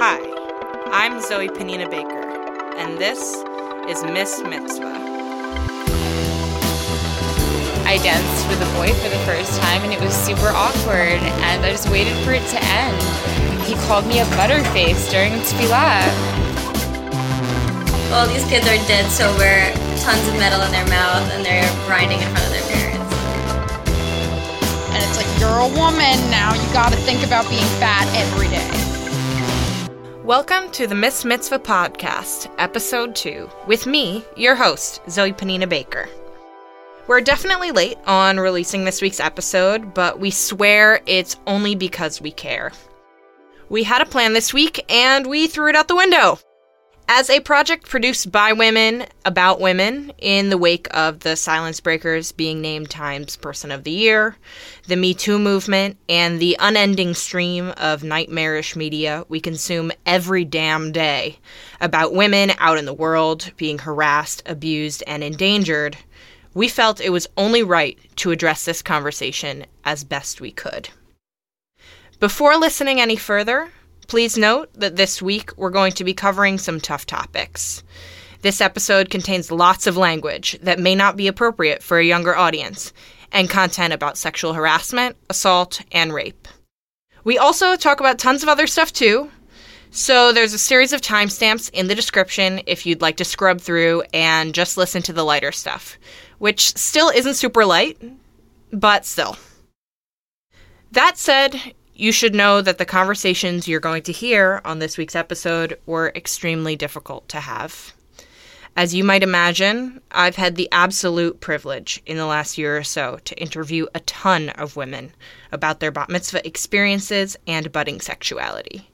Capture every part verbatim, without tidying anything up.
Hi, I'm Zoe Penina Baker, and this is Miss Mitzvah. I danced with a boy for the first time, and it was super awkward, and I just waited for it to end. He called me a butterface during tefillah. Well, these kids are dead sober, tons of metal in their mouth, and they're grinding in front of their parents. And it's like, you're a woman now, you gotta think about being fat every day. Welcome to the Miss Mitzvah Podcast, Episode two, with me, your host, Zoe Penina Baker. We're definitely late on releasing this week's episode, but we swear it's only because we care. We had a plan this week, and we threw it out the window. As a project produced by women, about women, in the wake of the Silence Breakers being named Time's Person of the Year, the Me Too movement, and the unending stream of nightmarish media we consume every damn day about women out in the world being harassed, abused, and endangered, we felt it was only right to address this conversation as best we could. Before listening any further, please note that this week we're going to be covering some tough topics. This episode contains lots of language that may not be appropriate for a younger audience, and content about sexual harassment, assault, and rape. We also talk about tons of other stuff too, so there's a series of timestamps in the description if you'd like to scrub through and just listen to the lighter stuff, which still isn't super light, but still. That said, you should know that the conversations you're going to hear on this week's episode were extremely difficult to have. As you might imagine, I've had the absolute privilege in the last year or so to interview a ton of women about their bat mitzvah experiences and budding sexuality.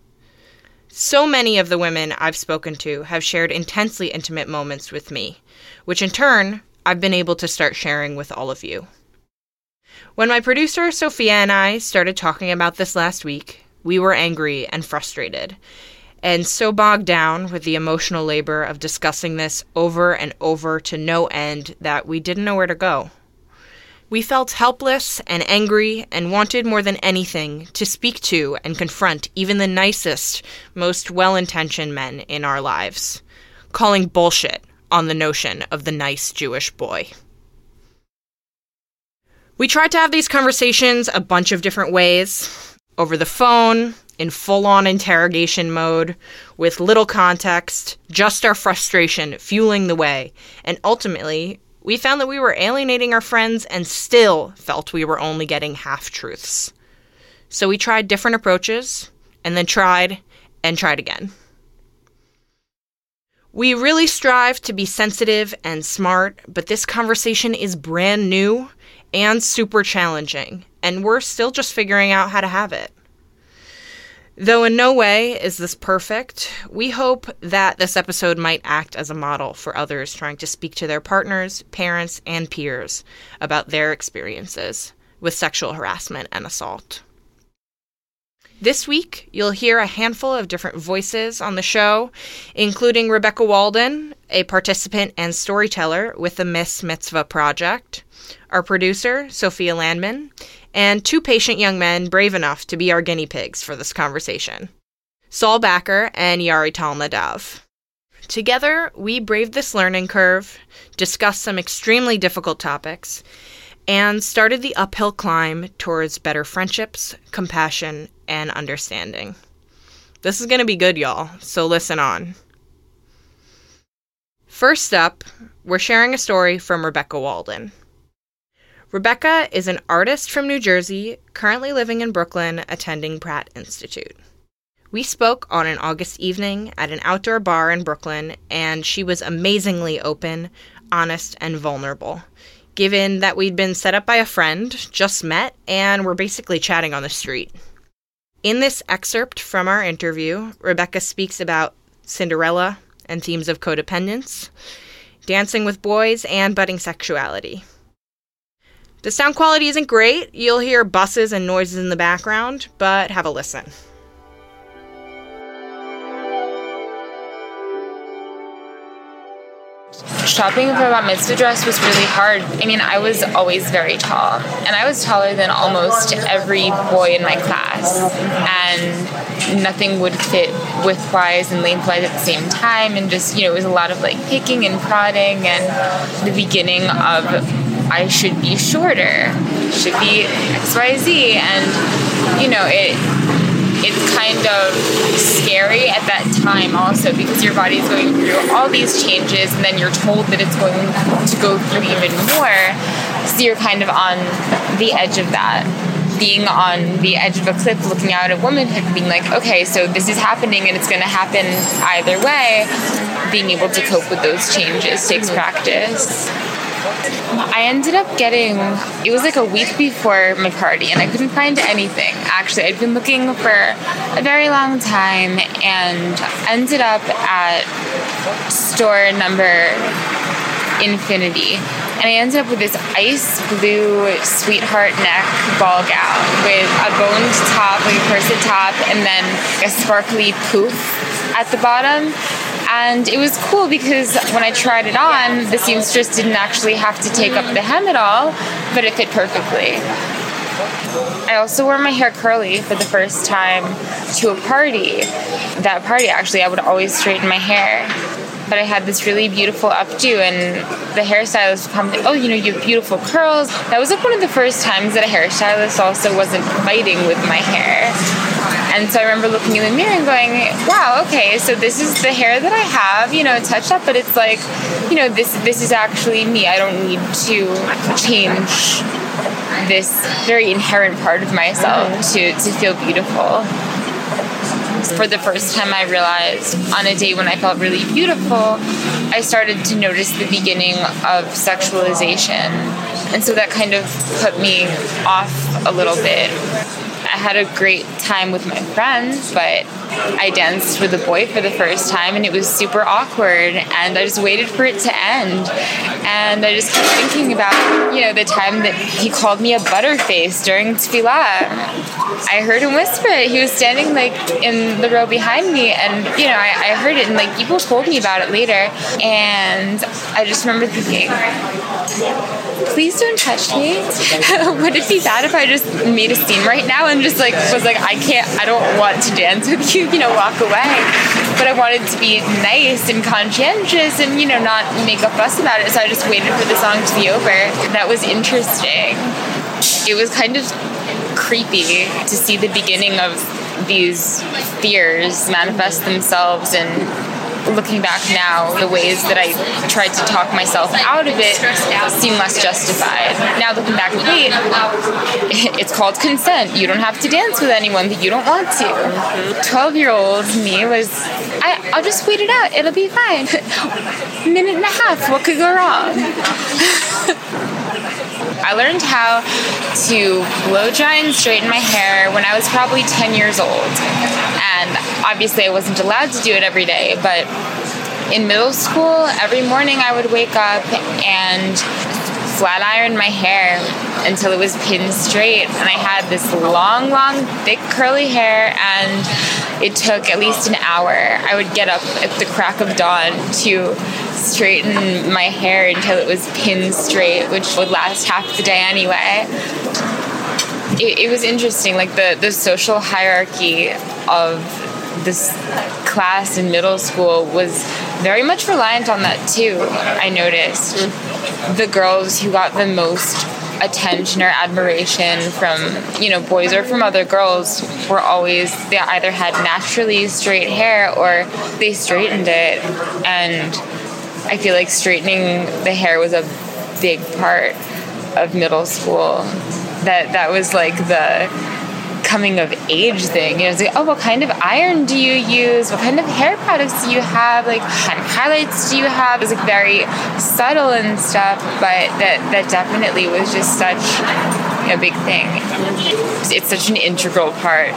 So many of the women I've spoken to have shared intensely intimate moments with me, which in turn, I've been able to start sharing with all of you. When my producer, Sophia, and I started talking about this last week, we were angry and frustrated, and so bogged down with the emotional labor of discussing this over and over to no end that we didn't know where to go. We felt helpless and angry and wanted more than anything to speak to and confront even the nicest, most well-intentioned men in our lives, calling bullshit on the notion of the nice Jewish boy. We tried to have these conversations a bunch of different ways, over the phone, in full-on interrogation mode, with little context, just our frustration fueling the way, and ultimately, we found that we were alienating our friends and still felt we were only getting half-truths. So we tried different approaches, and then tried and tried again. We really strive to be sensitive and smart, but this conversation is brand new and super challenging, and we're still just figuring out how to have it. Though in no way is this perfect, we hope that this episode might act as a model for others trying to speak to their partners, parents, and peers about their experiences with sexual harassment and assault. This week, you'll hear a handful of different voices on the show, including Rebecca Walden, a participant and storyteller with the Miss Mitzvah Project, our producer, Sophia Landman, and two patient young men brave enough to be our guinea pigs for this conversation, Saul Backer and Yari Talmadov. Together, we braved this learning curve, discussed some extremely difficult topics, and started the uphill climb towards better friendships, compassion, and understanding. This is going to be good, y'all, so listen on. First up, we're sharing a story from Rebecca Walden. Rebecca is an artist from New Jersey, currently living in Brooklyn, attending Pratt Institute. We spoke on an August evening at an outdoor bar in Brooklyn, and she was amazingly open, honest, and vulnerable, given that we'd been set up by a friend, just met, and were basically chatting on the street. In this excerpt from our interview, Rebecca speaks about Cinderella and themes of codependence, dancing with boys, and budding sexuality. The sound quality isn't great. You'll hear buses and noises in the background, but have a listen. shopping for a bat mitzvah dress was really hard. I mean, I was always very tall, and I was taller than almost every boy in my class, and nothing would fit width-wise and length-wise at the same time, and just, you know, it was a lot of, like, picking and prodding, and the beginning of, I should be shorter, should be X Y Z, and, you know, it... it's kind of scary at that time also, because your body's going through all these changes, and then you're told that it's going to go through even more. So you're kind of on the edge of that. Being on the edge of a cliff, looking out at womanhood, being like, okay, so this is happening and it's going to happen either way. Being able to cope with those changes takes practice. I ended up getting, it was like a week before my party, and I couldn't find anything. Actually, I'd been looking for a very long time and ended up at store number Infinity. And I ended up with this ice blue sweetheart neck ball gown with a boned top, like a corset top, and then a sparkly poof at the bottom. And it was cool because when I tried it on, the seamstress didn't actually have to take up the hem at all, but it fit perfectly. I also wore my hair curly for the first time to a party. That party, actually, I would always straighten my hair. But I had this really beautiful updo, and the hairstylist would come and, oh, you know, you have beautiful curls. That was like one of the first times that a hairstylist also wasn't fighting with my hair. And so I remember looking in the mirror and going, wow, okay, so this is the hair that I have, you know, touched up, but it's like, you know, this this is actually me. I don't need to change this very inherent part of myself to, to feel beautiful. For the first time, I realized on a day when I felt really beautiful, I started to notice the beginning of sexualization. And so that kind of put me off a little bit. I had a great time with my friends, but I danced with a boy for the first time, and it was super awkward, and I just waited for it to end. And I just kept thinking about, you know, the time that he called me a butterface during tefillah. I heard him whisper it. He was standing, like, in the row behind me, and, you know, I, I heard it, and, like, people told me about it later, and I just remember thinking, please don't touch me. Would it be bad if I just made a scene right now and just, like, was like, I can't, I don't want to dance with you, you know, walk away. But I wanted to be nice and conscientious and, you know, not make a fuss about it. So I just waited for the song to be over. That was interesting. It was kind of creepy to see the beginning of these fears manifest themselves, and looking back now, the ways that I tried to talk myself out of it seem less justified. Now looking back, wait, it's called consent. You don't have to dance with anyone that you don't want to. twelve-year-old me was, I, I'll just wait it out. It'll be fine. Minute and a half, what could go wrong? I learned how to blow dry and straighten my hair when I was probably ten years old. And obviously I wasn't allowed to do it every day, but in middle school, every morning I would wake up and flat iron my hair until it was pin straight. And I had this long, long, thick curly hair, and it took at least an hour. I would get up at the crack of dawn to straighten my hair until it was pin straight, which would last half the day anyway. It, it was interesting, like the, the social hierarchy of this class in middle school was very much reliant on that too, I noticed. The girls who got the most attention or admiration from, you know, boys or from other girls were always, they either had naturally straight hair or they straightened it. And I feel like straightening the hair was a big part of middle school. That that was like the coming of age thing. You know, it's like, oh, what kind of iron do you use? What kind of hair products do you have? Like, what kind of highlights do you have? It was like very subtle and stuff, but that, that definitely was just such a big thing. It's such an integral part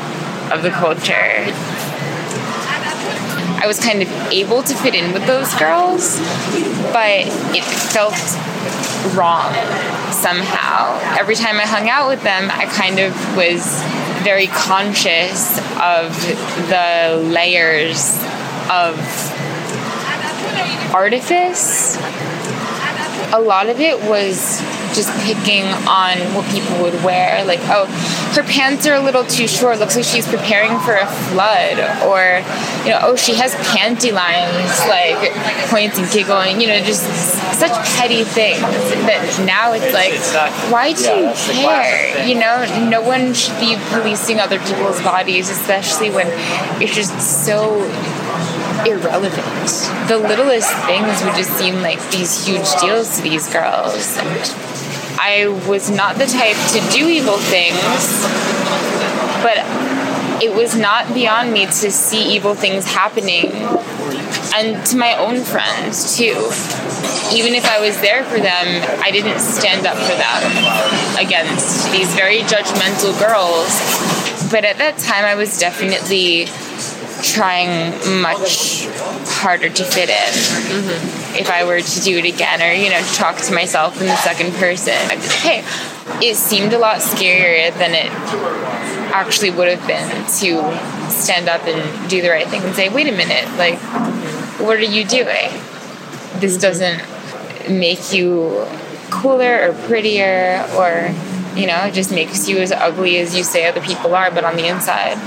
of the culture. I was kind of able to fit in with those girls, but it felt wrong somehow. Every time I hung out with them, I kind of was very conscious of the layers of artifice a lot of it was just picking on what people would wear. Like, oh, her pants are a little too short. Looks like she's preparing for a flood. Or, you know, oh, she has panty lines, like, points and giggling. You know, just such petty things that now it's like, why do you care? You know, no one should be policing other people's bodies, especially when it's just so irrelevant. The littlest things would just seem like these huge deals to these girls. And I was not the type to do evil things, but it was not beyond me to see evil things happening, and to my own friends too. Even if I was there for them, I didn't stand up for them against these very judgmental girls. But at that time, I was definitely trying much harder to fit in. Mm-hmm. If I were to do it again, or, you know, talk to myself in the second person, I'd be like, hey, it seemed a lot scarier than it actually would have been to stand up and do the right thing and say, wait a minute, like, what are you doing? This doesn't make you cooler or prettier, or, you know, it just makes you as ugly as you say other people are, but on the inside.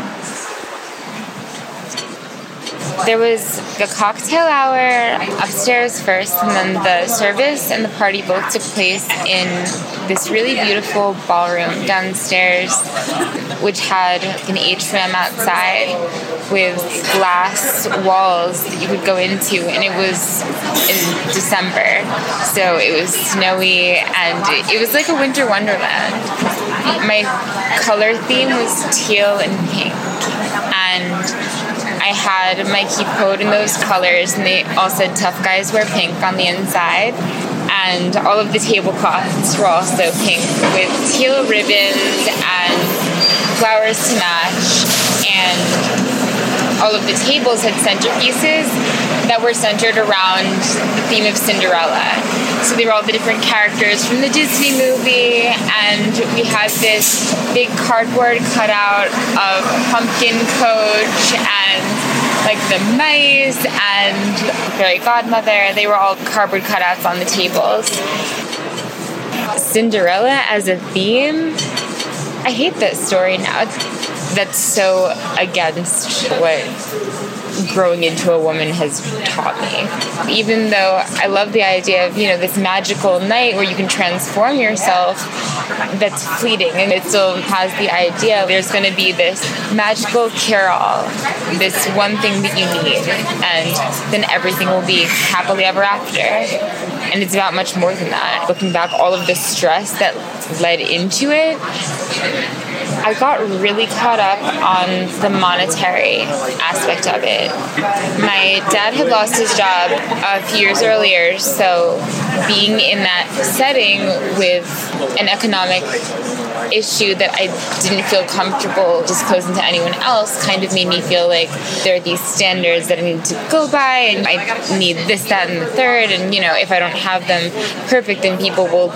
There was a cocktail hour upstairs first, and then the service and the party both took place in this really beautiful ballroom downstairs, which had an atrium outside with glass walls that you could go into, and it was in December, so it was snowy, and it was like a winter wonderland. My color theme was teal and pink, and I had my kippot in those colors, and they all said tough guys wear pink on the inside. And all of the tablecloths were also pink with teal ribbons and flowers to match. And all of the tables had centerpieces that were centered around the theme of Cinderella. So they were all the different characters from the Disney movie, and we had this big cardboard cutout of Pumpkin Coach and like the mice and the fairy godmother. They were all cardboard cutouts on the tables. Cinderella as a theme, I hate that story now. That's so against what growing into a woman has taught me. Even though I love the idea of, you know, this magical night where you can transform yourself, that's fleeting, and it still has the idea there's going to be this magical cure-all, this one thing that you need, and then everything will be happily ever after. And it's about much more than that. Looking back, all of the stress that led into it, I got really caught up on the monetary aspect of it. My dad had lost his job a few years earlier, so being in that setting with an economic issue that I didn't feel comfortable disclosing to anyone else kind of made me feel like there are these standards that I need to go by, and I need this, that, and the third, and, you know, if I don't have them perfect, then people will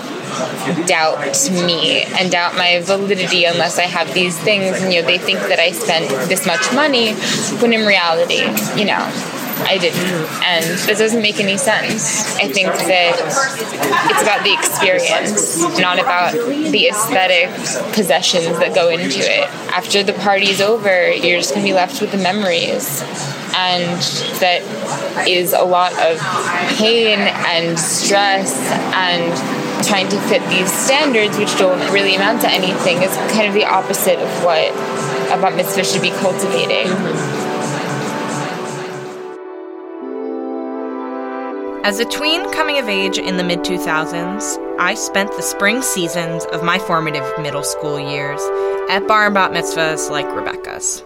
doubt me and doubt my validity unless I have these things, and, you know, they think that I spent this much money when in reality, you know, I didn't, and that doesn't make any sense. I think that it's about the experience, not about the aesthetic possessions that go into it. After the party's over, you're just going to be left with the memories, and that is a lot of pain and stress, and trying to fit these standards, which don't really amount to anything, is kind of the opposite of what a bat mitzvah should be cultivating. As a tween coming of age in the mid two thousands, I spent the spring seasons of my formative middle school years at bar and bat mitzvahs like Rebecca's,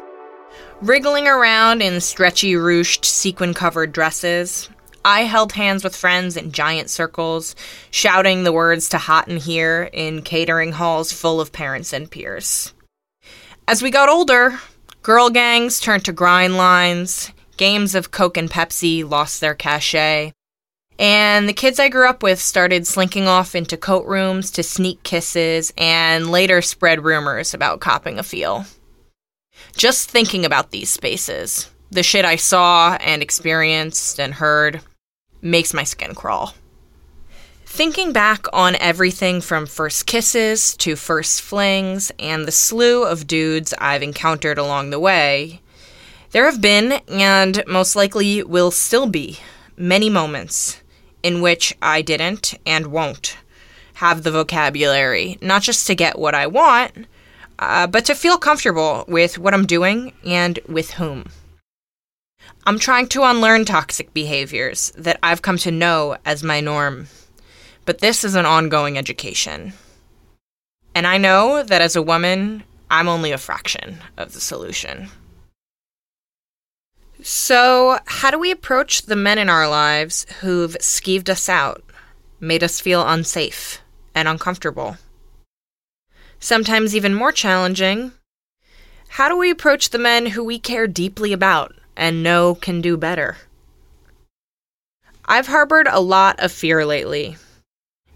wriggling around in stretchy ruched sequin-covered dresses. I held hands with friends in giant circles, shouting the words to Hot in Here in catering halls full of parents and peers. As we got older, girl gangs turned to grind lines, games of Coke and Pepsi lost their cachet, and the kids I grew up with started slinking off into coat rooms to sneak kisses and later spread rumors about copping a feel. Just thinking about these spaces, the shit I saw and experienced and heard, makes my skin crawl. Thinking back on everything from first kisses to first flings and the slew of dudes I've encountered along the way, there have been, and most likely will still be, many moments in which I didn't and won't have the vocabulary, not just to get what I want, uh, but to feel comfortable with what I'm doing and with whom. I'm trying to unlearn toxic behaviors that I've come to know as my norm, but this is an ongoing education. And I know that as a woman, I'm only a fraction of the solution. So, how do we approach the men in our lives who've skeeved us out, made us feel unsafe and uncomfortable? Sometimes even more challenging, how do we approach the men who we care deeply about and know can do better? I've harbored a lot of fear lately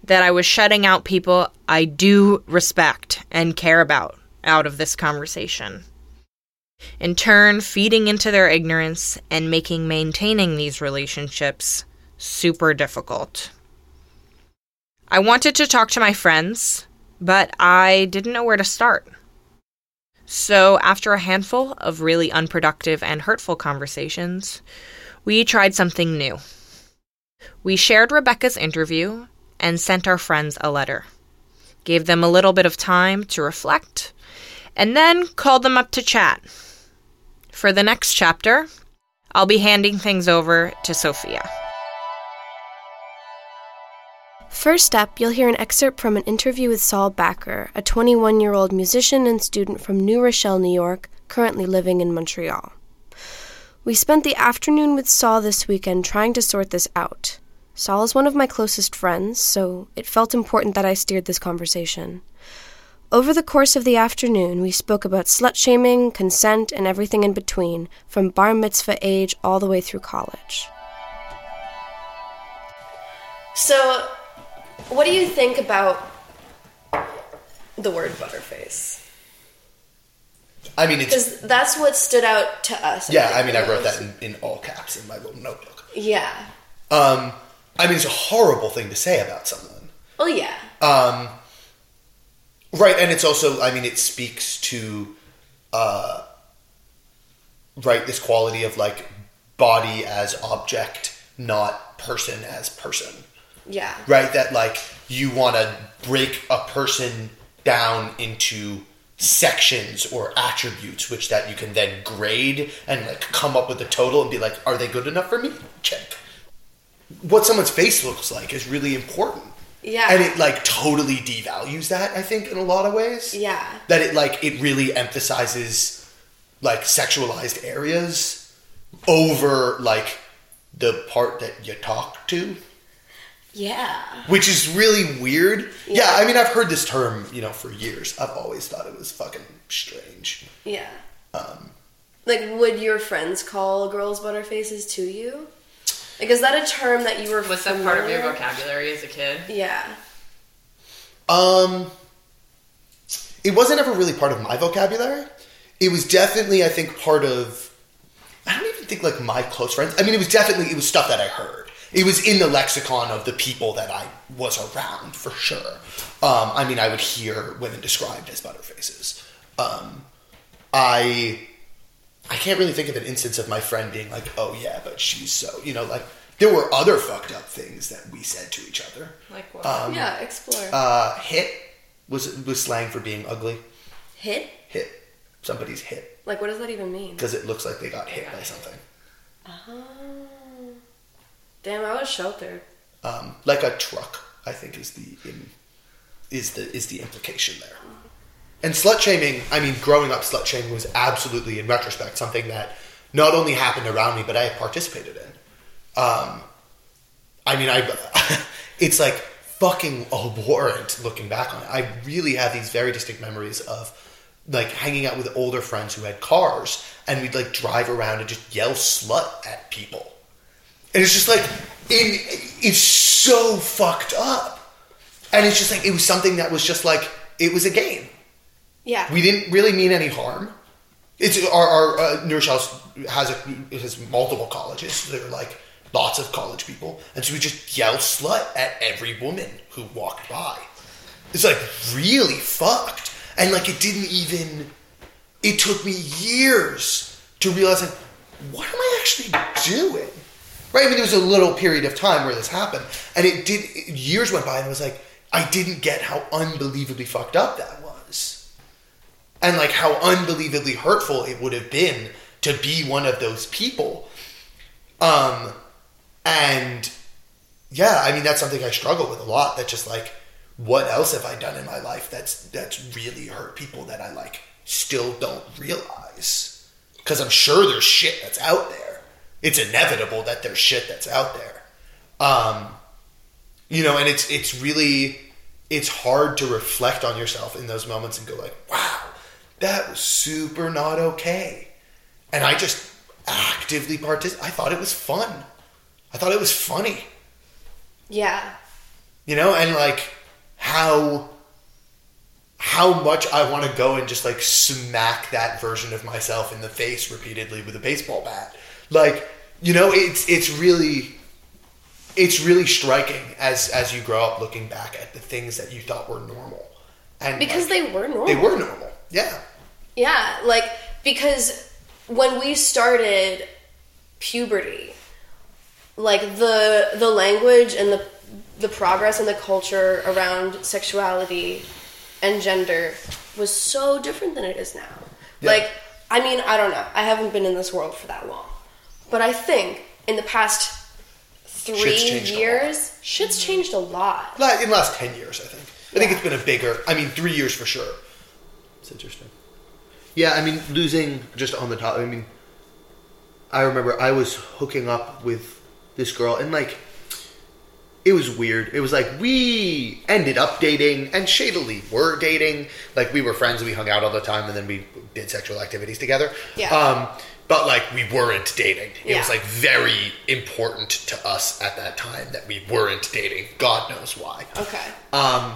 that I was shutting out people I do respect and care about out of this conversation, in turn feeding into their ignorance and making maintaining these relationships super difficult. I wanted to talk to my friends, but I didn't know where to start. So after a handful of really unproductive and hurtful conversations, we tried something new. We shared Rebecca's interview and sent our friends a letter, gave them a little bit of time to reflect, and then called them up to chat. For the next chapter, I'll be handing things over to Sophia. First up, you'll hear an excerpt from an interview with Saul Backer, a twenty-one-year-old musician and student from New Rochelle, New York, currently living in Montreal. We spent the afternoon with Saul this weekend trying to sort this out. Saul is one of my closest friends, so it felt important that I steered this conversation. Over the course of the afternoon, we spoke about slut-shaming, consent, and everything in between, from bar mitzvah age all the way through college. So, what do you think about the word butterface? I mean, it's... Because that's what stood out to us. Yeah, I, I mean, I wrote that in, in all caps in my little notebook. Yeah. Um, I mean, it's a horrible thing to say about someone. Oh, yeah. Um, right, and it's also, I mean, it speaks to, uh, right, this quality of, like, body as object, not person as person. Yeah. Right? That, like, you want to break a person down into sections or attributes, which that you can then grade and, like, come up with a total and be like, are they good enough for me? Check. What someone's face looks like is really important. Yeah. And it, like, totally devalues that, I think, in a lot of ways. Yeah. That it, like, it really emphasizes, like, sexualized areas over, like, the part that you talk to. Yeah. Which is really weird. Yeah. yeah, I mean, I've heard this term, you know, for years. I've always thought it was fucking strange. Yeah. Um, like, would your friends call girls butterfaces to you? Like, is that a term that you were was familiar? That part of your vocabulary as a kid? Yeah. Um, it wasn't ever really part of my vocabulary. It was definitely, I think, part of... I don't even think, like, my close friends. I mean, it was definitely... It was stuff that I heard. It was in the lexicon of the people that I was around, for sure. Um, I mean, I would hear women described as butterfaces. Um, I I can't really think of an instance of my friend being like, oh, yeah, but she's so... You know, like, there were other fucked up things that we said to each other. Like what? Um, yeah, explore. Uh, hit was was slang for being ugly. Hit? Hit. Somebody's hit. Like, what does that even mean? Because it looks like they got hit by something. Oh. Damn, I was sheltered. Um, like a truck, I think, is the in, is the is the implication there. And slut shaming, I mean, growing up, slut shaming was absolutely, in retrospect, something that not only happened around me, but I participated in. Um, I mean, I it's like fucking abhorrent looking back on it. I really have these very distinct memories of, like, hanging out with older friends who had cars, and we'd, like, drive around and just yell slut at people. And it's just like, it, it's so fucked up. And it's just like, it was something that was just like, it was a game. Yeah. We didn't really mean any harm. It's our, our uh, New Rochelle has, a, it has multiple colleges. So they're like lots of college people, and she would just yell slut at every woman who walked by. It's like really fucked. And like it didn't even, it took me years to realize like, what am I actually doing? Right? I mean, there was a little period of time where this happened, and it did, it, years went by and it was like, I didn't get how unbelievably fucked up that was. And like how unbelievably hurtful it would have been to be one of those people. Um, and yeah, I mean, that's something I struggle with a lot. That just like, what else have I done in my life that's that's really hurt people that I like still don't realize? Because I'm sure there's shit that's out there. It's inevitable that there's shit that's out there. Um, you know, and it's it's really, it's hard to reflect on yourself in those moments and go like, wow, that was super not okay. And I just actively participated. I thought it was fun. I thought it was funny. Yeah. You know, and like, how how much I want to go and just like smack that version of myself in the face repeatedly with a baseball bat. Like, you know, it's it's really it's really striking as as you grow up looking back at the things that you thought were normal. And because like, they were normal. They were normal. Yeah. Yeah, like because when we started puberty, like the the language and the the progress and the culture around sexuality and gender was so different than it is now. Yeah. Like, I mean, I don't know. I haven't been in this world for that long. But I think in the past three shit's years, shit's changed a lot. In the last ten years, I think. I yeah. think it's been a bigger... I mean, three years for sure. It's interesting. Yeah, I mean, losing just on the top... I mean, I remember I was hooking up with this girl and, like... It was weird. It was like, we ended up dating and shadily were dating. Like, we were friends, we hung out all the time, and then we did sexual activities together. Yeah. Um, but, like, we weren't dating. It yeah. was, like, very important to us at that time that we weren't dating. God knows why. Okay. Um,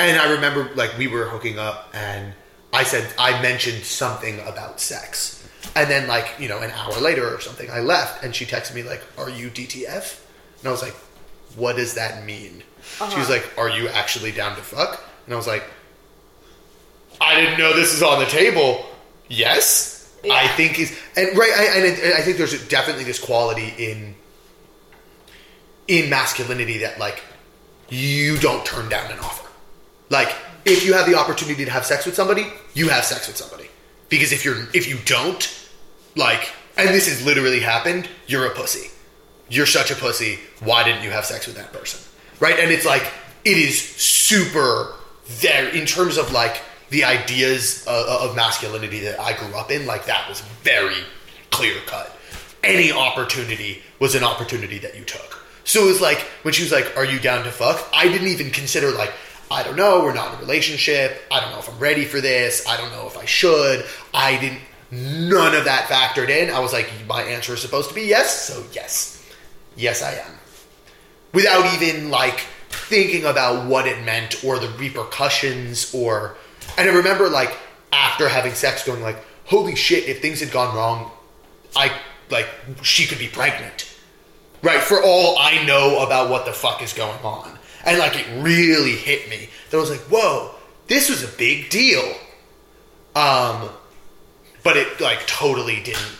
and I remember, like, we were hooking up, and I said, I mentioned something about sex. And then, like, you know, an hour later or something, I left, and she texted me, like, are you D T F? And I was like, what does that mean? Uh-huh. She was like, are you actually down to fuck? And I was like, I didn't know this is on the table. Yes. Yeah. I think he's... And right, I, and, it, and I think there's definitely this quality in in masculinity that, like, you don't turn down an offer. Like, if you have the opportunity to have sex with somebody, you have sex with somebody. Because if you're if you don't, like... And this has literally happened, you're a pussy. You're such a pussy, why didn't you have sex with that person? Right? And it's like, it is super there in terms of like the ideas of, of masculinity that I grew up in, like that was very clear cut. Any opportunity was an opportunity that you took. So it was like, when she was like, are you down to fuck? I didn't even consider like, I don't know, we're not in a relationship. I don't know if I'm ready for this. I don't know if I should. I didn't, none of that factored in. I was like, my answer is supposed to be yes, so yes. Yes, I am. Without even, like, thinking about what it meant or the repercussions or... And I remember, like, after having sex going, like, holy shit, if things had gone wrong, I, like, she could be pregnant. Right? For all I know about what the fuck is going on. And, like, it really hit me. That I was like, whoa, this was a big deal. Um, but it, like, totally didn't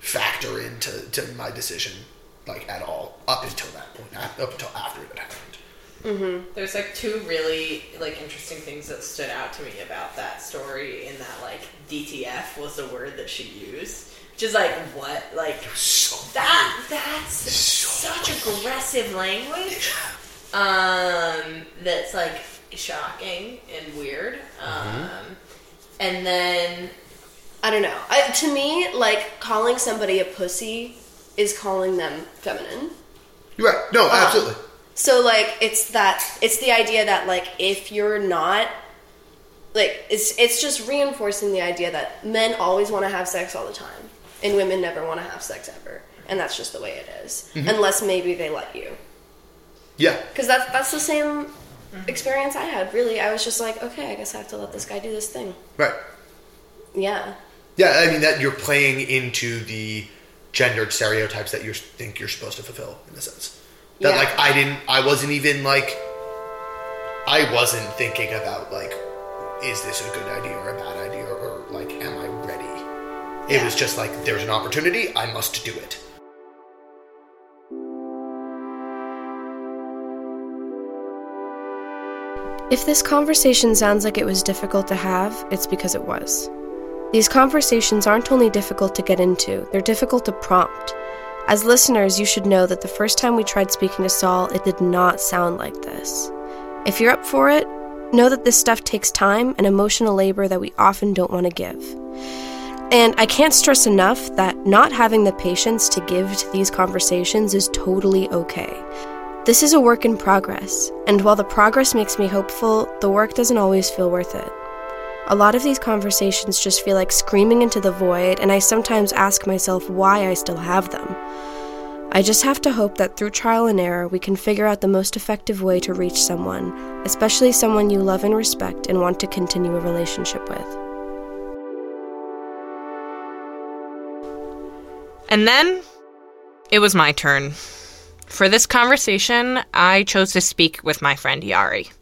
factor into to my decision. Like at all, up until that point, up until after it happened. Mm-hmm. There's like two really like interesting things that stood out to me about that story. In that, like D T F was the word that she used, which is like what, like so that that's so such funny. Aggressive language. Um, that's like shocking and weird. Mm-hmm. Um, and then I don't know. I, to me, like calling somebody a pussy is calling them feminine. You're right. No, absolutely. Um, so, like, it's that... It's the idea that, like, if you're not... Like, it's it's just reinforcing the idea that men always want to have sex all the time. And women never want to have sex ever. And that's just the way it is. Mm-hmm. Unless maybe they let you. Yeah. Because that's, that's the same mm-hmm. experience I had, really. I was just like, okay, I guess I have to let this guy do this thing. Right. Yeah. Yeah, I mean, that you're playing into the... gendered stereotypes that you think you're supposed to fulfill, in a sense. That, yeah. like, I didn't, I wasn't even, like, I wasn't thinking about, like, is this a good idea or a bad idea, or, like, am I ready? It yeah. was just, like, there's an opportunity, I must do it. If this conversation sounds like it was difficult to have, it's because it was. These conversations aren't only difficult to get into, they're difficult to prompt. As listeners, you should know that the first time we tried speaking to Saul, it did not sound like this. If you're up for it, know that this stuff takes time and emotional labor that we often don't want to give. And I can't stress enough that not having the patience to give to these conversations is totally okay. This is a work in progress, and while the progress makes me hopeful, the work doesn't always feel worth it. A lot of these conversations just feel like screaming into the void, and I sometimes ask myself why I still have them. I just have to hope that through trial and error, we can figure out the most effective way to reach someone, especially someone you love and respect and want to continue a relationship with. And then, it was my turn. For this conversation, I chose to speak with my friend Yari.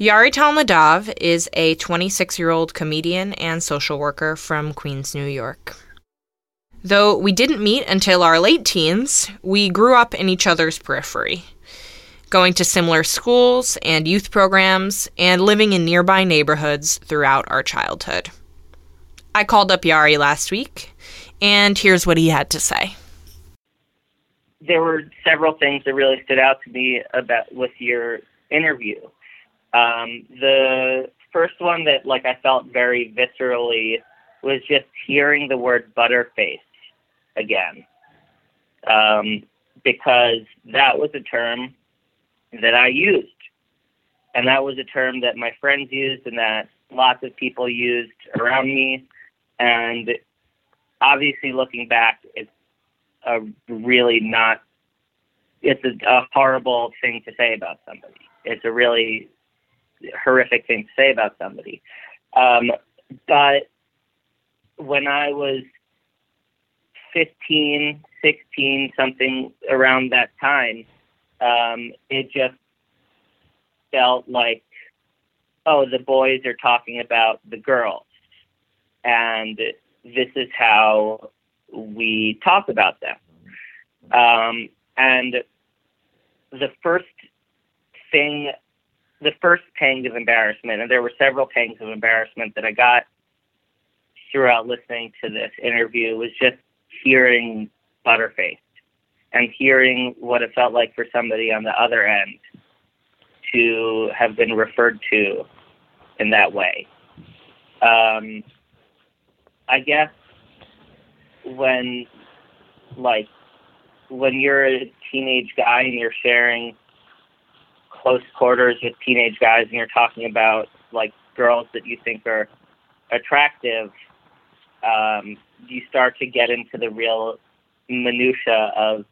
Yari Talmadov is a twenty-six-year-old comedian and social worker from Queens, New York. Though we didn't meet until our late teens, we grew up in each other's periphery, going to similar schools and youth programs and living in nearby neighborhoods throughout our childhood. I called up Yari last week, and here's what he had to say. There were several things that really stood out to me about with your interview. Um, the first one that, like, I felt very viscerally was just hearing the word butterface again, um, because that was a term that I used, and that was a term that my friends used and that lots of people used around me. And obviously, looking back, it's a really not, it's a, a horrible thing to say about somebody. It's a really horrific thing to say about somebody. Um, but when I was fifteen, sixteen, something around that time, um, it just felt like, oh, the boys are talking about the girls, and this is how we talk about them. Um, and the first thing, the first pang of embarrassment, and there were several pangs of embarrassment that I got throughout listening to this interview, was just hearing butterface and hearing what it felt like for somebody on the other end to have been referred to in that way. Um, I guess when, like, when you're a teenage guy and you're sharing close quarters with teenage guys and you're talking about, like, girls that you think are attractive, um, you start to get into the real minutia of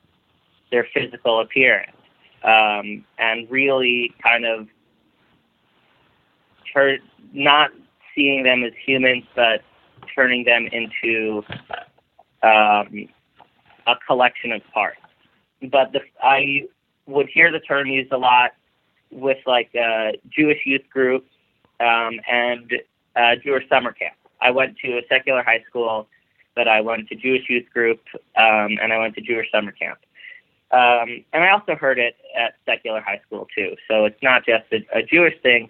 their physical appearance, um, and really kind of tur- not seeing them as humans, but turning them into Um, a collection of parts. But the, I would hear the term used a lot with, like, uh, Jewish youth groups um, and uh, Jewish summer camp. I went to a secular high school, but I went to Jewish youth group um, and I went to Jewish summer camp. Um, and I also heard it at secular high school too. So it's not just a, a Jewish thing,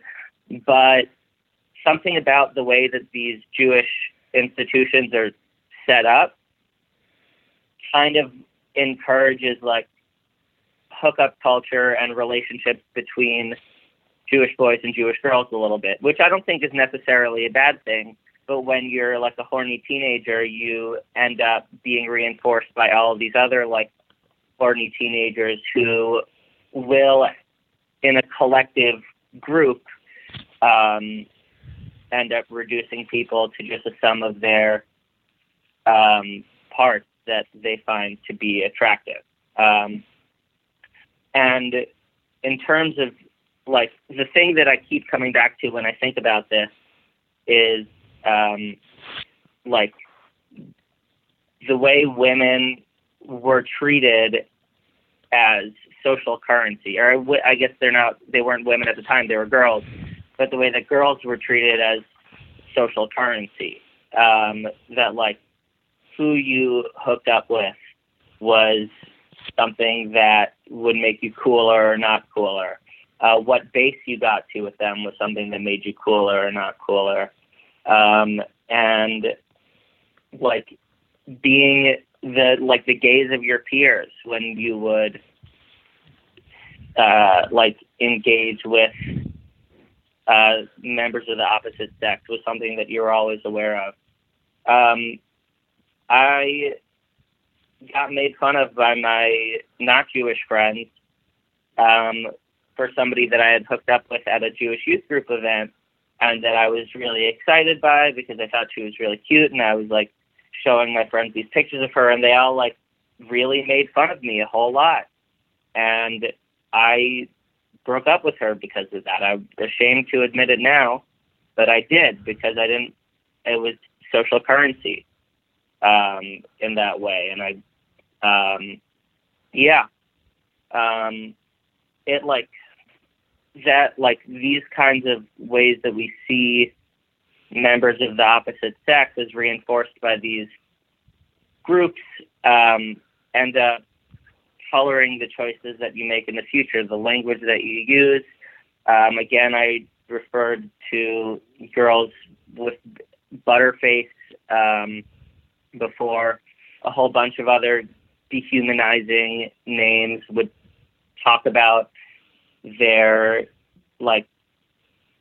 but something about the way that these Jewish institutions are set up kind of encourages, like, hookup culture and relationships between Jewish boys and Jewish girls a little bit, which I don't think is necessarily a bad thing. But when you're, like, a horny teenager, you end up being reinforced by all of these other, like, horny teenagers who will, in a collective group, um, end up reducing people to just a sum of their um, parts that they find to be attractive. Um, and in terms of, like, the thing that I keep coming back to when I think about this is, um, like, the way women were treated as social currency, or I guess they're not, they weren't women at the time, they were girls, but the way that girls were treated as social currency, um, that like who you hooked up with was something that would make you cooler or not cooler. Uh, what base you got to with them was something that made you cooler or not cooler. Um, and like being the, like the gaze of your peers when you would, uh, like engage with, uh, members of the opposite sex was something that you were always aware of. Um, I got made fun of by my not Jewish friends, um, for somebody that I had hooked up with at a Jewish youth group event, and that I was really excited by because I thought she was really cute. And I was like showing my friends these pictures of her, and they all like really made fun of me a whole lot. And I broke up with her because of that. I'm ashamed to admit it now, but I did, because I didn't, it was social currency, um, in that way. And I, um, yeah, um, it like that, like these kinds of ways that we see members of the opposite sex is reinforced by these groups, um, and, uh, coloring the choices that you make in the future, the language that you use. Um, again, I referred to girls with butterface um, before. A whole bunch of other dehumanizing names would talk about their, like,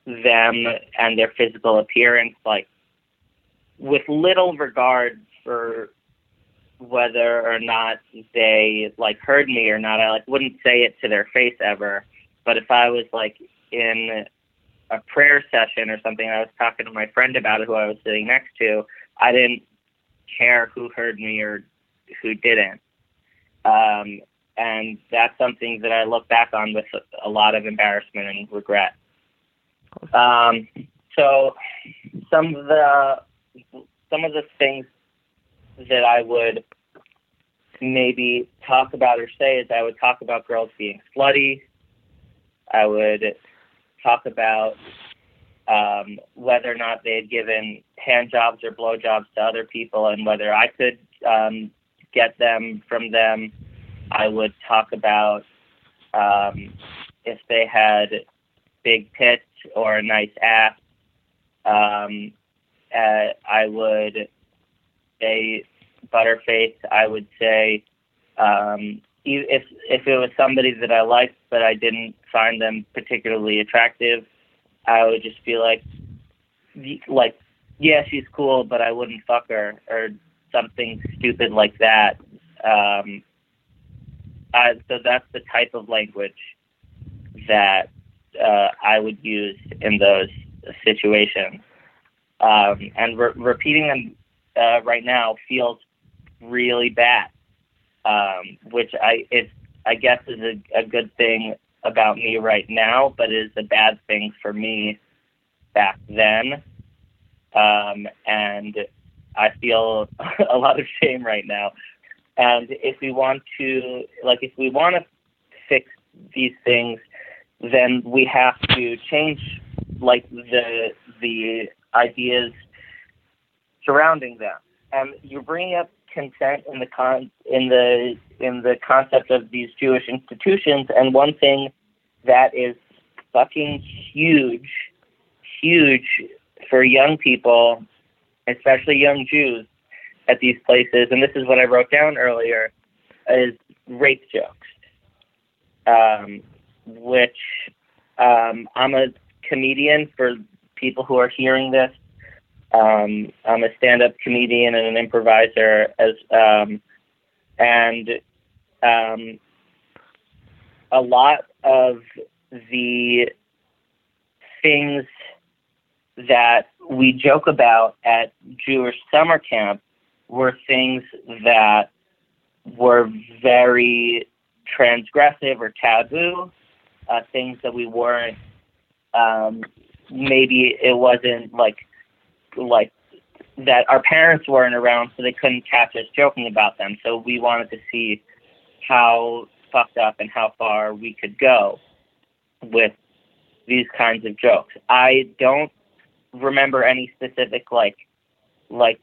them and their physical appearance, like, with little regard for whether or not they like heard me or not. I like wouldn't say it to their face ever, but if I was like in a prayer session or something, I was talking to my friend about it, who I was sitting next to, I didn't care who heard me or who didn't. Um, and that's something that I look back on with a lot of embarrassment and regret. Um, so some of the, some of the things that I would maybe talk about or say is I would talk about girls being slutty. I would talk about um, whether or not they had given hand jobs or blow jobs to other people and whether I could um, get them from them. I would talk about um, if they had big tits or a nice ass. Um, uh, I would say butterface. I would say um, if if it was somebody that I liked but I didn't find them particularly attractive, I would just be like, like, yeah, she's cool, but I wouldn't fuck her or something stupid like that. Um, I, so that's the type of language that uh, I would use in those situations, um, and re- repeating them. Uh, right now feels really bad, um, which I it I guess is a, a good thing about me right now, but is a bad thing for me back then, um, and I feel a lot of shame right now. And if we want to, like, if we want to fix these things, then we have to change, like, the the ideas surrounding them. And you're bringing up consent in the con in the in the concept of these Jewish institutions, and one thing that is fucking huge, huge for young people, especially young Jews at these places, and this is what I wrote down earlier, is rape jokes, um, which um, I'm a comedian for people who are hearing this. Um, I'm a stand-up comedian and an improviser, as um, and um, a lot of the things that we joke about at Jewish summer camp were things that were very transgressive or taboo, uh, things that we weren't, um, maybe it wasn't like, like that our parents weren't around, so they couldn't catch us joking about them. So we wanted to see how fucked up and how far we could go with these kinds of jokes. I don't remember any specific like like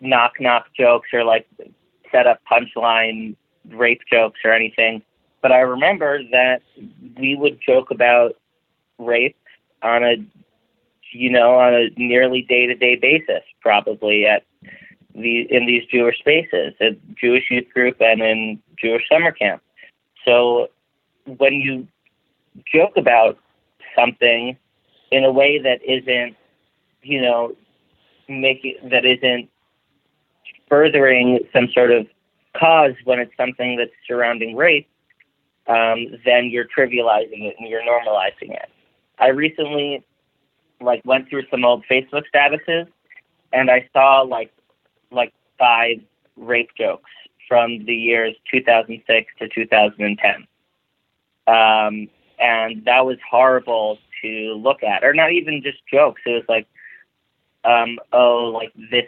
knock knock jokes or like set up punchline rape jokes or anything, but I remember that we would joke about rape on a you know on a nearly day to day basis, probably at the in these Jewish spaces, at Jewish youth group and in Jewish summer camp. So when you joke about something in a way that isn't, you know, making that isn't furthering some sort of cause when it's something that's surrounding rape, um, then you're trivializing it and you're normalizing it. I recently, like, went through some old Facebook statuses, and I saw like like five rape jokes from the years two thousand six to two thousand ten. Um, and that was horrible to look at, or not even just jokes. It was like, um, oh, like this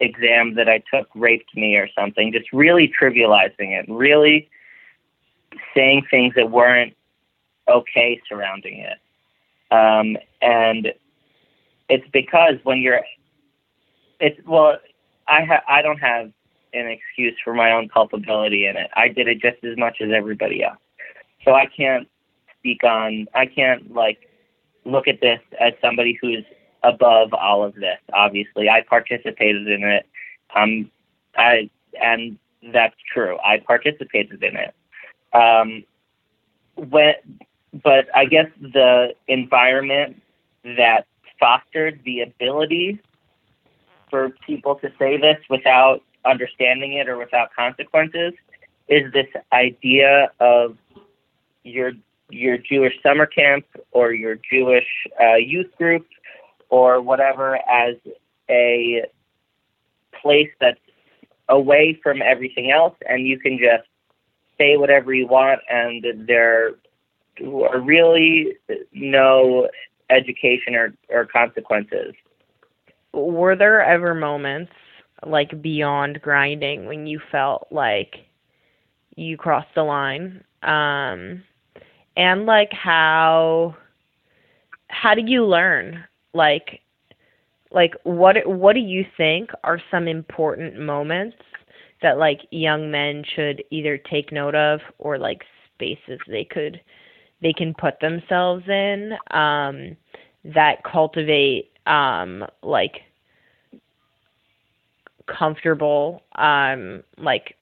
exam that I took raped me or something, just really trivializing it, really saying things that weren't okay surrounding it. Um, and it's because when you're, it's, well, I ha- I don't have an excuse for my own culpability in it. I did it just as much as everybody else. So I can't speak on, I can't like look at this as somebody who's above all of this. Obviously, I participated in it. Um, I, and that's true. I participated in it. Um, when, but I guess the environment that fostered the ability for people to say this without understanding it or without consequences is this idea of your your Jewish summer camp or your Jewish uh, youth group or whatever as a place that's away from everything else, and you can just say whatever you want, and there are really no education or, or consequences. Were there ever moments like beyond grinding when you felt like you crossed the line? Um, and like how, how do you learn? Like, like what, what do you think are some important moments that like young men should either take note of or like spaces they could, they can put themselves in, um, that cultivate, um, like comfortable, um, like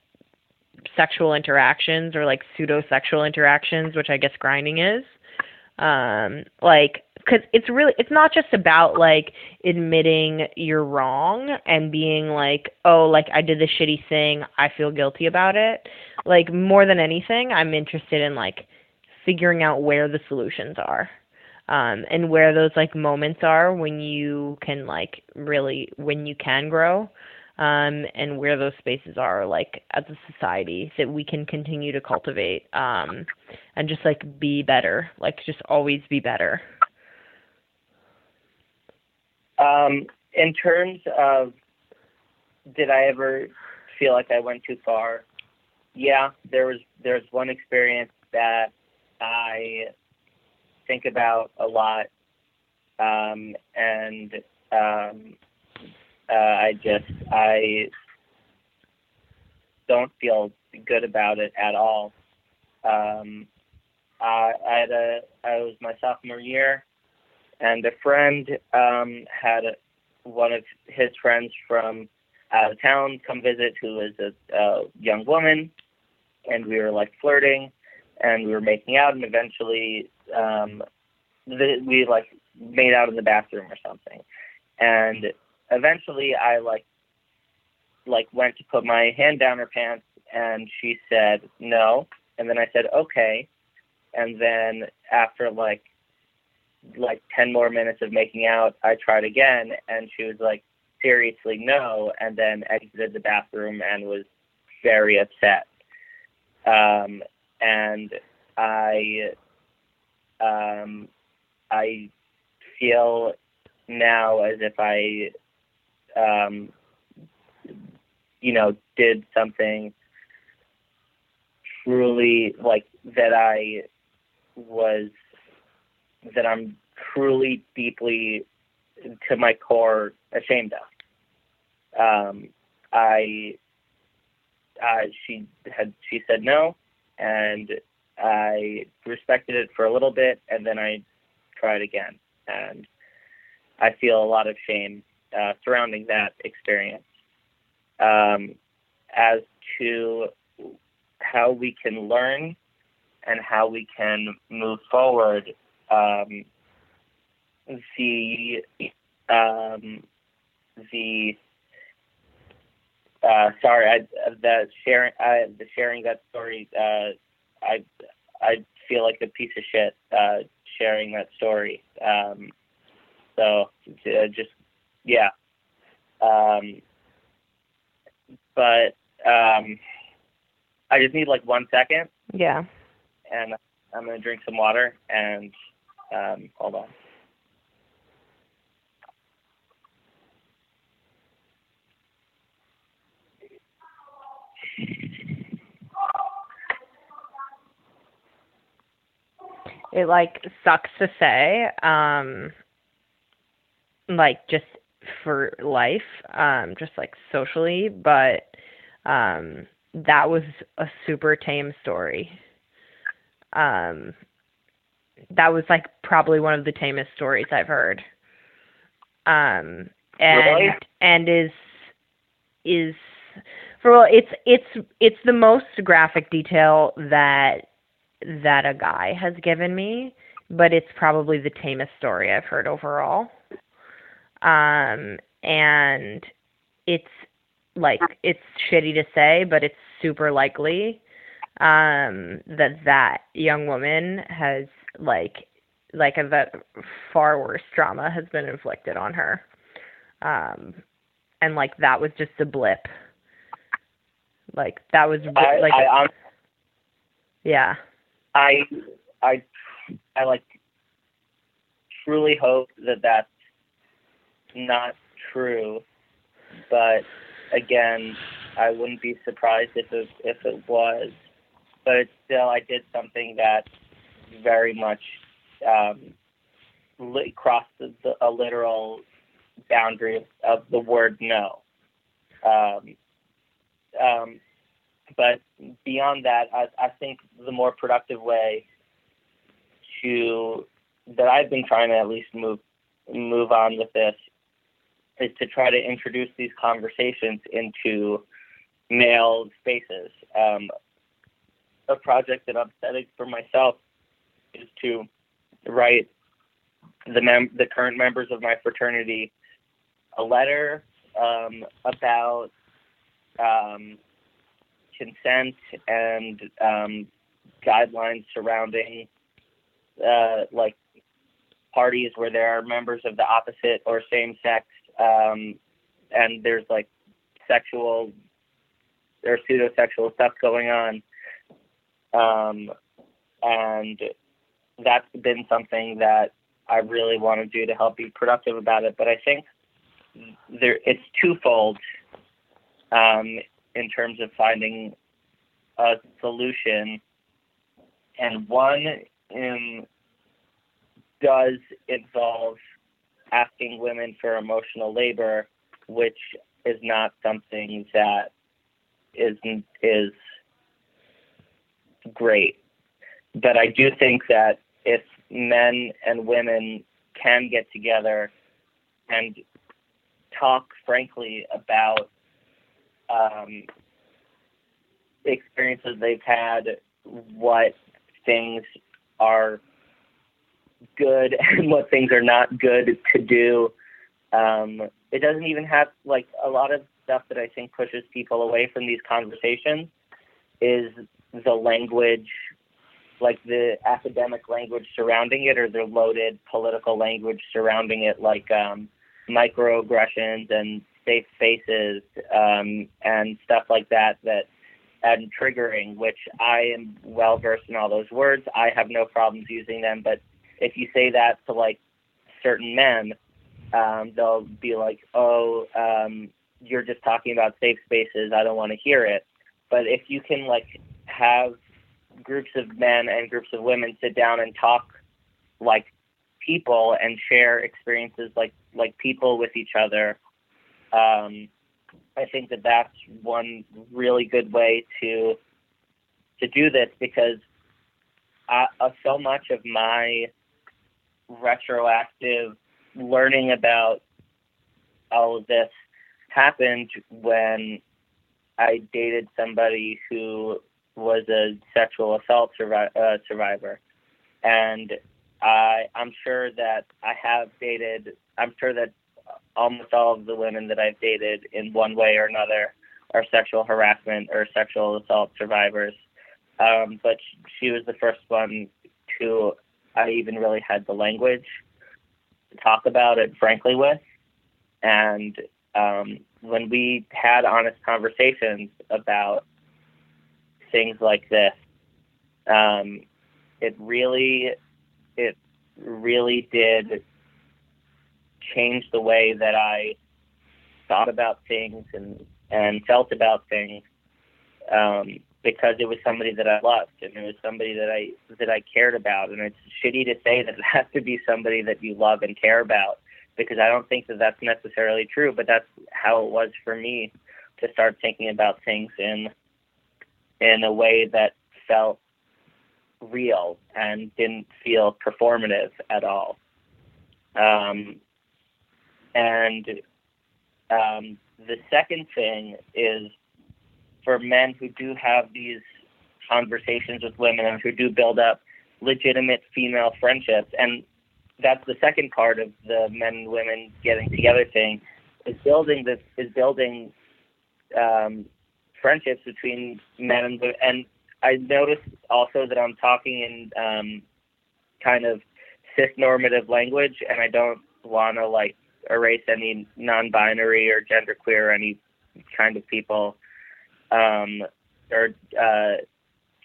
sexual interactions or like pseudo sexual interactions, which I guess grinding is, um, like, cause it's really, it's not just about like admitting you're wrong and being like, oh, like I did this shitty thing, I feel guilty about it. Like more than anything, I'm interested in like figuring out where the solutions are. Um, and where those like moments are when you can like really, when you can grow, um, and where those spaces are like as a society that we can continue to cultivate, um, and just like be better, like just always be better. Um, in terms of, did I ever feel like I went too far? Yeah, there was, there's one experience that I think about a lot, um, and um, uh, I just I don't feel good about it at all. Um, I, I had a I was my sophomore year, and a friend um, had a, one of his friends from out of town come visit, who was a, a young woman, and we were like flirting, and we were making out, and eventually. Um, the, we like made out in the bathroom or something, and eventually I like like went to put my hand down her pants, and she said no, and then I said okay, and then after like like ten more minutes of making out, I tried again, and she was like seriously no, and then exited the bathroom and was very upset, um, and I. Um, I feel now as if I um, you know, did something truly like that I was, that I'm truly deeply to my core ashamed of. Um, I, uh, she had, she said no, and I respected it for a little bit, and then I tried again. And I feel a lot of shame, uh, surrounding that experience. Um, as to how we can learn and how we can move forward, um, the, um, the, Uh, sorry, I, the sharing, I, the sharing that story. Uh, I, I feel like a piece of shit uh, sharing that story. Um, so uh, just, yeah. Um, but um, I just need like one second. Yeah. And I'm gonna drink some water and um, hold on. It like sucks to say, um, like just for life, um, just like socially, but um, that was a super tame story. Um, that was like probably one of the tamest stories I've heard. Um, and really? and is is for well, it's it's it's the most graphic detail that. that a guy has given me, but it's probably the tamest story I've heard overall. Um, and it's like, it's shitty to say, but it's super likely, um, that that young woman has like, like a, that far worse trauma has been inflicted on her. Um, and like, that was just a blip. Like that was I, like, I, I, yeah. I, I, I like truly hope that that's not true, but again, I wouldn't be surprised if it, if it was, but it's still, I did something that very much, um, li- crossed the, the, a literal boundary of, of the word no. Um, um, But beyond that, I, I think the more productive way to that I've been trying to at least move move on with this is to try to introduce these conversations into male spaces. Um, a project that I'm setting for myself is to write the mem- the current members of my fraternity a letter um, about. Um, consent and um, guidelines surrounding uh, like parties where there are members of the opposite or same sex um, and there's like sexual or pseudosexual stuff going on. Um, and that's been something that I really want to do to help be productive about it. But I think there it's twofold. Um, in terms of finding a solution, and one in, does involve asking women for emotional labor, which is not something that is is great. But I do think that if men and women can get together and talk frankly about Um, experiences they've had, what things are good and what things are not good to do. Um, it doesn't even have, like, a lot of stuff that I think pushes people away from these conversations is the language, like the academic language surrounding it or the loaded political language surrounding it, like um, microaggressions and safe spaces um, and stuff like that, that and triggering, which I am well versed in all those words. I have no problems using them, but if you say that to like certain men, um, they'll be like, oh, um, you're just talking about safe spaces. I don't want to hear it. But if you can like have groups of men and groups of women sit down and talk like people and share experiences like, like people with each other, um, I think that that's one really good way to to do this, because I, uh, so much of my retroactive learning about all of this happened when I dated somebody who was a sexual assault survi- uh, survivor. And I, I'm sure that I have dated, I'm sure that almost all of the women that I've dated in one way or another are sexual harassment or sexual assault survivors. Um, but she was the first one who I even really had the language to talk about it frankly with. And um, when we had honest conversations about things like this, um, it really, it really did change the way that I thought about things and, and felt about things. Um, because it was somebody that I loved and it was somebody that I, that I cared about. And it's shitty to say that it has to be somebody that you love and care about, because I don't think that that's necessarily true, but that's how it was for me to start thinking about things in, in a way that felt real and didn't feel performative at all. Um, and um, the second thing is, for men who do have these conversations with women and who do build up legitimate female friendships. And that's the second part of the men and women getting together thing, is building this, is building um, friendships between men and women. And I noticed also that I'm talking in um, kind of cis-normative language, and I don't want to like erase any non-binary or genderqueer or any kind of people. Um, or uh,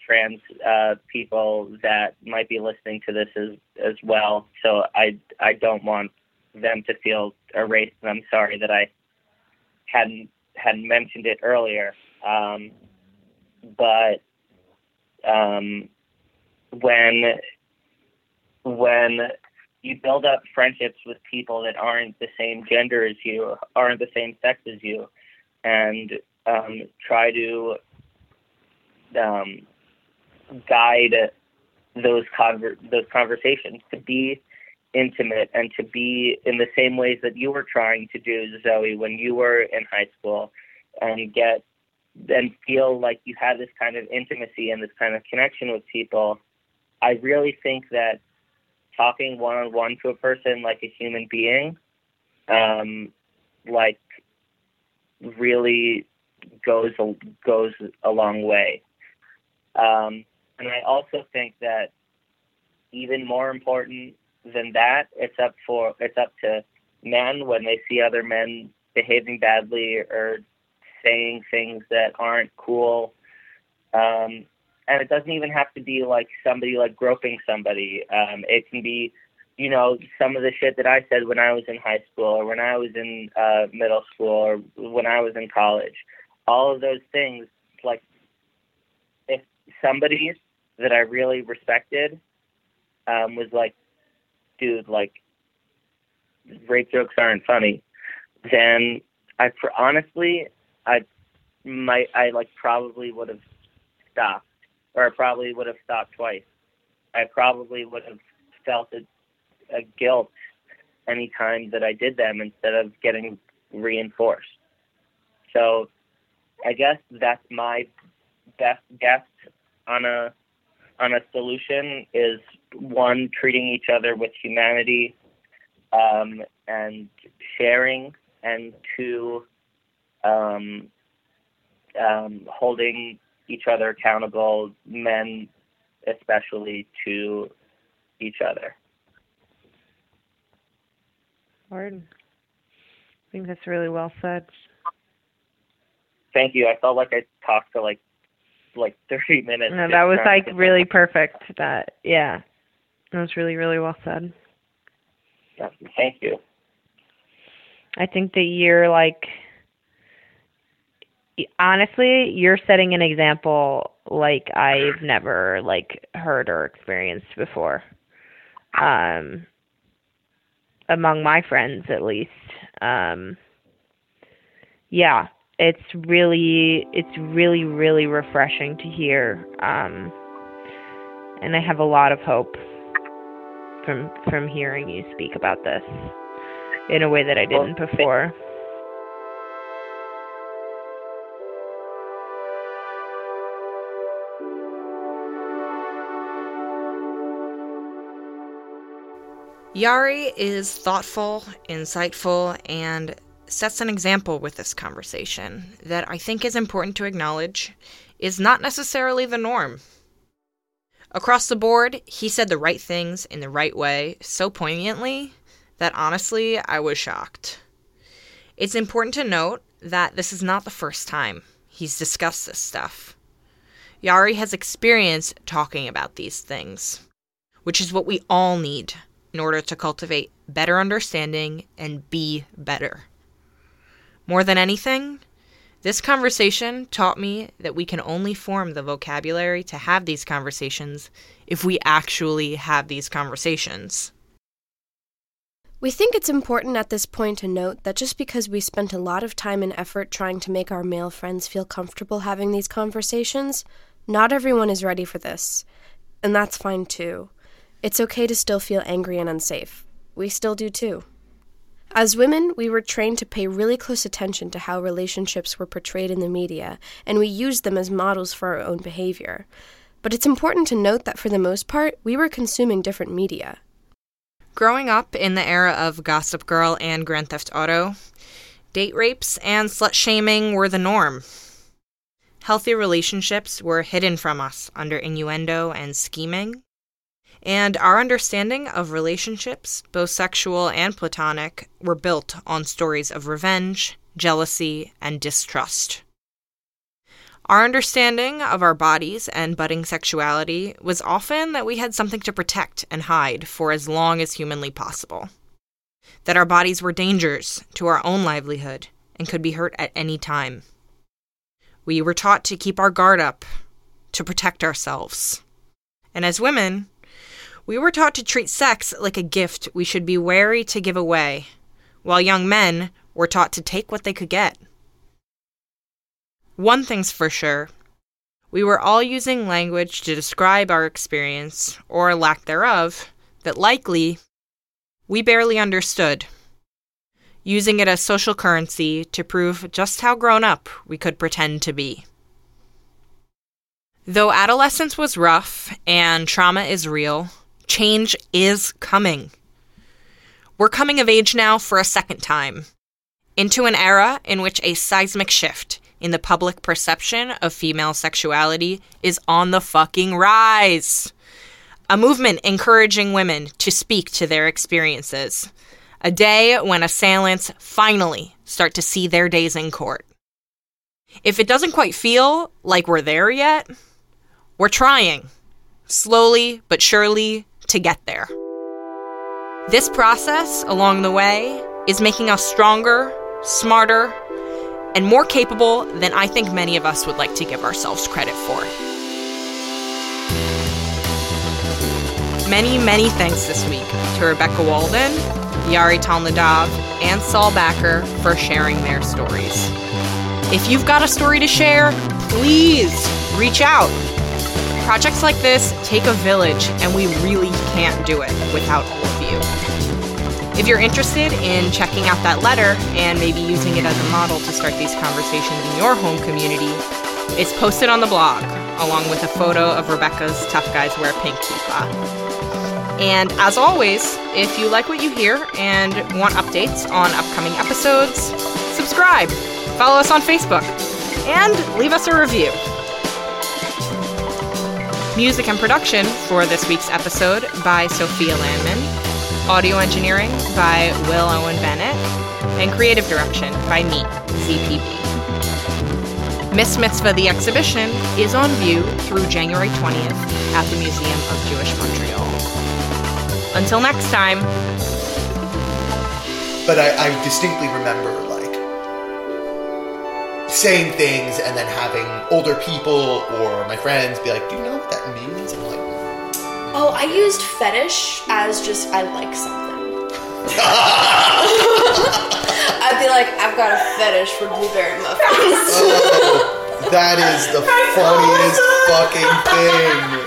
trans uh, people that might be listening to this as as well. So I, I don't want them to feel erased, and I'm sorry that I hadn't hadn't mentioned it earlier. Um, but um, when when you build up friendships with people that aren't the same gender as you, aren't the same sex as you, and Um, try to um, guide those conver- those conversations to be intimate and to be in the same ways that you were trying to do, Zoe, when you were in high school, and get and feel like you had this kind of intimacy and this kind of connection with people. I really think that talking one-on-one to a person like a human being, um, like really goes goes a long way. Um, and I also think that even more important than that, it's up for it's up to men when they see other men behaving badly or saying things that aren't cool. Um, and it doesn't even have to be like somebody like groping somebody. Um, it can be, you know, some of the shit that I said when I was in high school or when I was in uh, middle school or when I was in college. All of those things, like, if somebody that I really respected um, was like, dude, like, rape jokes aren't funny, then I pr- honestly, I might, I like probably would have stopped, or I probably would have stopped twice. I probably would have felt a, a guilt any time that I did them instead of getting reinforced. So I guess that's my best guess on a on a solution is, one, treating each other with humanity um, and sharing, and two, um, um, holding each other accountable, men especially, to each other. Word. I think that's really well said. Thank you. I felt like I talked for like like thirty minutes. No, that was like really perfect. That yeah, that was really really well said. Thank you. I think that you're like, honestly, you're setting an example like I've never like heard or experienced before. Um, among my friends, at least. Um, yeah, it's really, it's really, really refreshing to hear. Um, and I have a lot of hope from, from hearing you speak about this in a way that I didn't before. Yari is thoughtful, insightful, and sets an example with this conversation that I think is important to acknowledge is not necessarily the norm. Across the board, he said the right things in the right way so poignantly that honestly, I was shocked. It's important to note that this is not the first time he's discussed this stuff. Yari has experience talking about these things, which is what we all need in order to cultivate better understanding and be better. More than anything, this conversation taught me that we can only form the vocabulary to have these conversations if we actually have these conversations. We think it's important at this point to note that just because we spent a lot of time and effort trying to make our male friends feel comfortable having these conversations, not everyone is ready for this. And that's fine too. It's okay to still feel angry and unsafe. We still do too. As women, we were trained to pay really close attention to how relationships were portrayed in the media, and we used them as models for our own behavior. But it's important to note that for the most part, we were consuming different media. Growing up in the era of Gossip Girl and Grand Theft Auto, date rapes and slut-shaming were the norm. Healthy relationships were hidden from us under innuendo and scheming. And our understanding of relationships, both sexual and platonic, were built on stories of revenge, jealousy, and distrust. Our understanding of our bodies and budding sexuality was often that we had something to protect and hide for as long as humanly possible. That our bodies were dangers to our own livelihood and could be hurt at any time. We were taught to keep our guard up, to protect ourselves. And as women, we were taught to treat sex like a gift we should be wary to give away, while young men were taught to take what they could get. One thing's for sure, we were all using language to describe our experience, or lack thereof, that likely we barely understood, using it as social currency to prove just how grown up we could pretend to be. Though adolescence was rough and trauma is real, change is coming. We're coming of age now for a second time, into an era in which a seismic shift in the public perception of female sexuality is on the fucking rise. A movement encouraging women to speak to their experiences. A day when assailants finally start to see their days in court. If it doesn't quite feel like we're there yet, we're trying, slowly but surely, to get there. This process along the way is making us stronger, smarter, and more capable than I think many of us would like to give ourselves credit for. Many, many thanks this week to Rebecca Walden, Yari Talmadov, and Saul Backer for sharing their stories. If you've got a story to share, please reach out. Projects like this take a village, and we really can't do it without all of you. If you're interested in checking out that letter and maybe using it as a model to start these conversations in your home community, it's posted on the blog, along with a photo of Rebecca's Tough Guys Wear Pink Kippah. And as always, if you like what you hear and want updates on upcoming episodes, subscribe, follow us on Facebook, and leave us a review. Music and production for this week's episode by Sophia Landman. Audio engineering by Will Owen Bennett, and creative direction by me, C P B. Miss Mitzvah the Exhibition is on view through January twentieth at the Museum of Jewish Montreal. Until next time. But I, I distinctly remember, like, saying things and then having older people or my friends be like, do you know what that means? And I'm like, oh, I used fetish as just, I like something. I'd be like, I've got a fetish for blueberry muffins. Oh, that is the funniest fucking thing.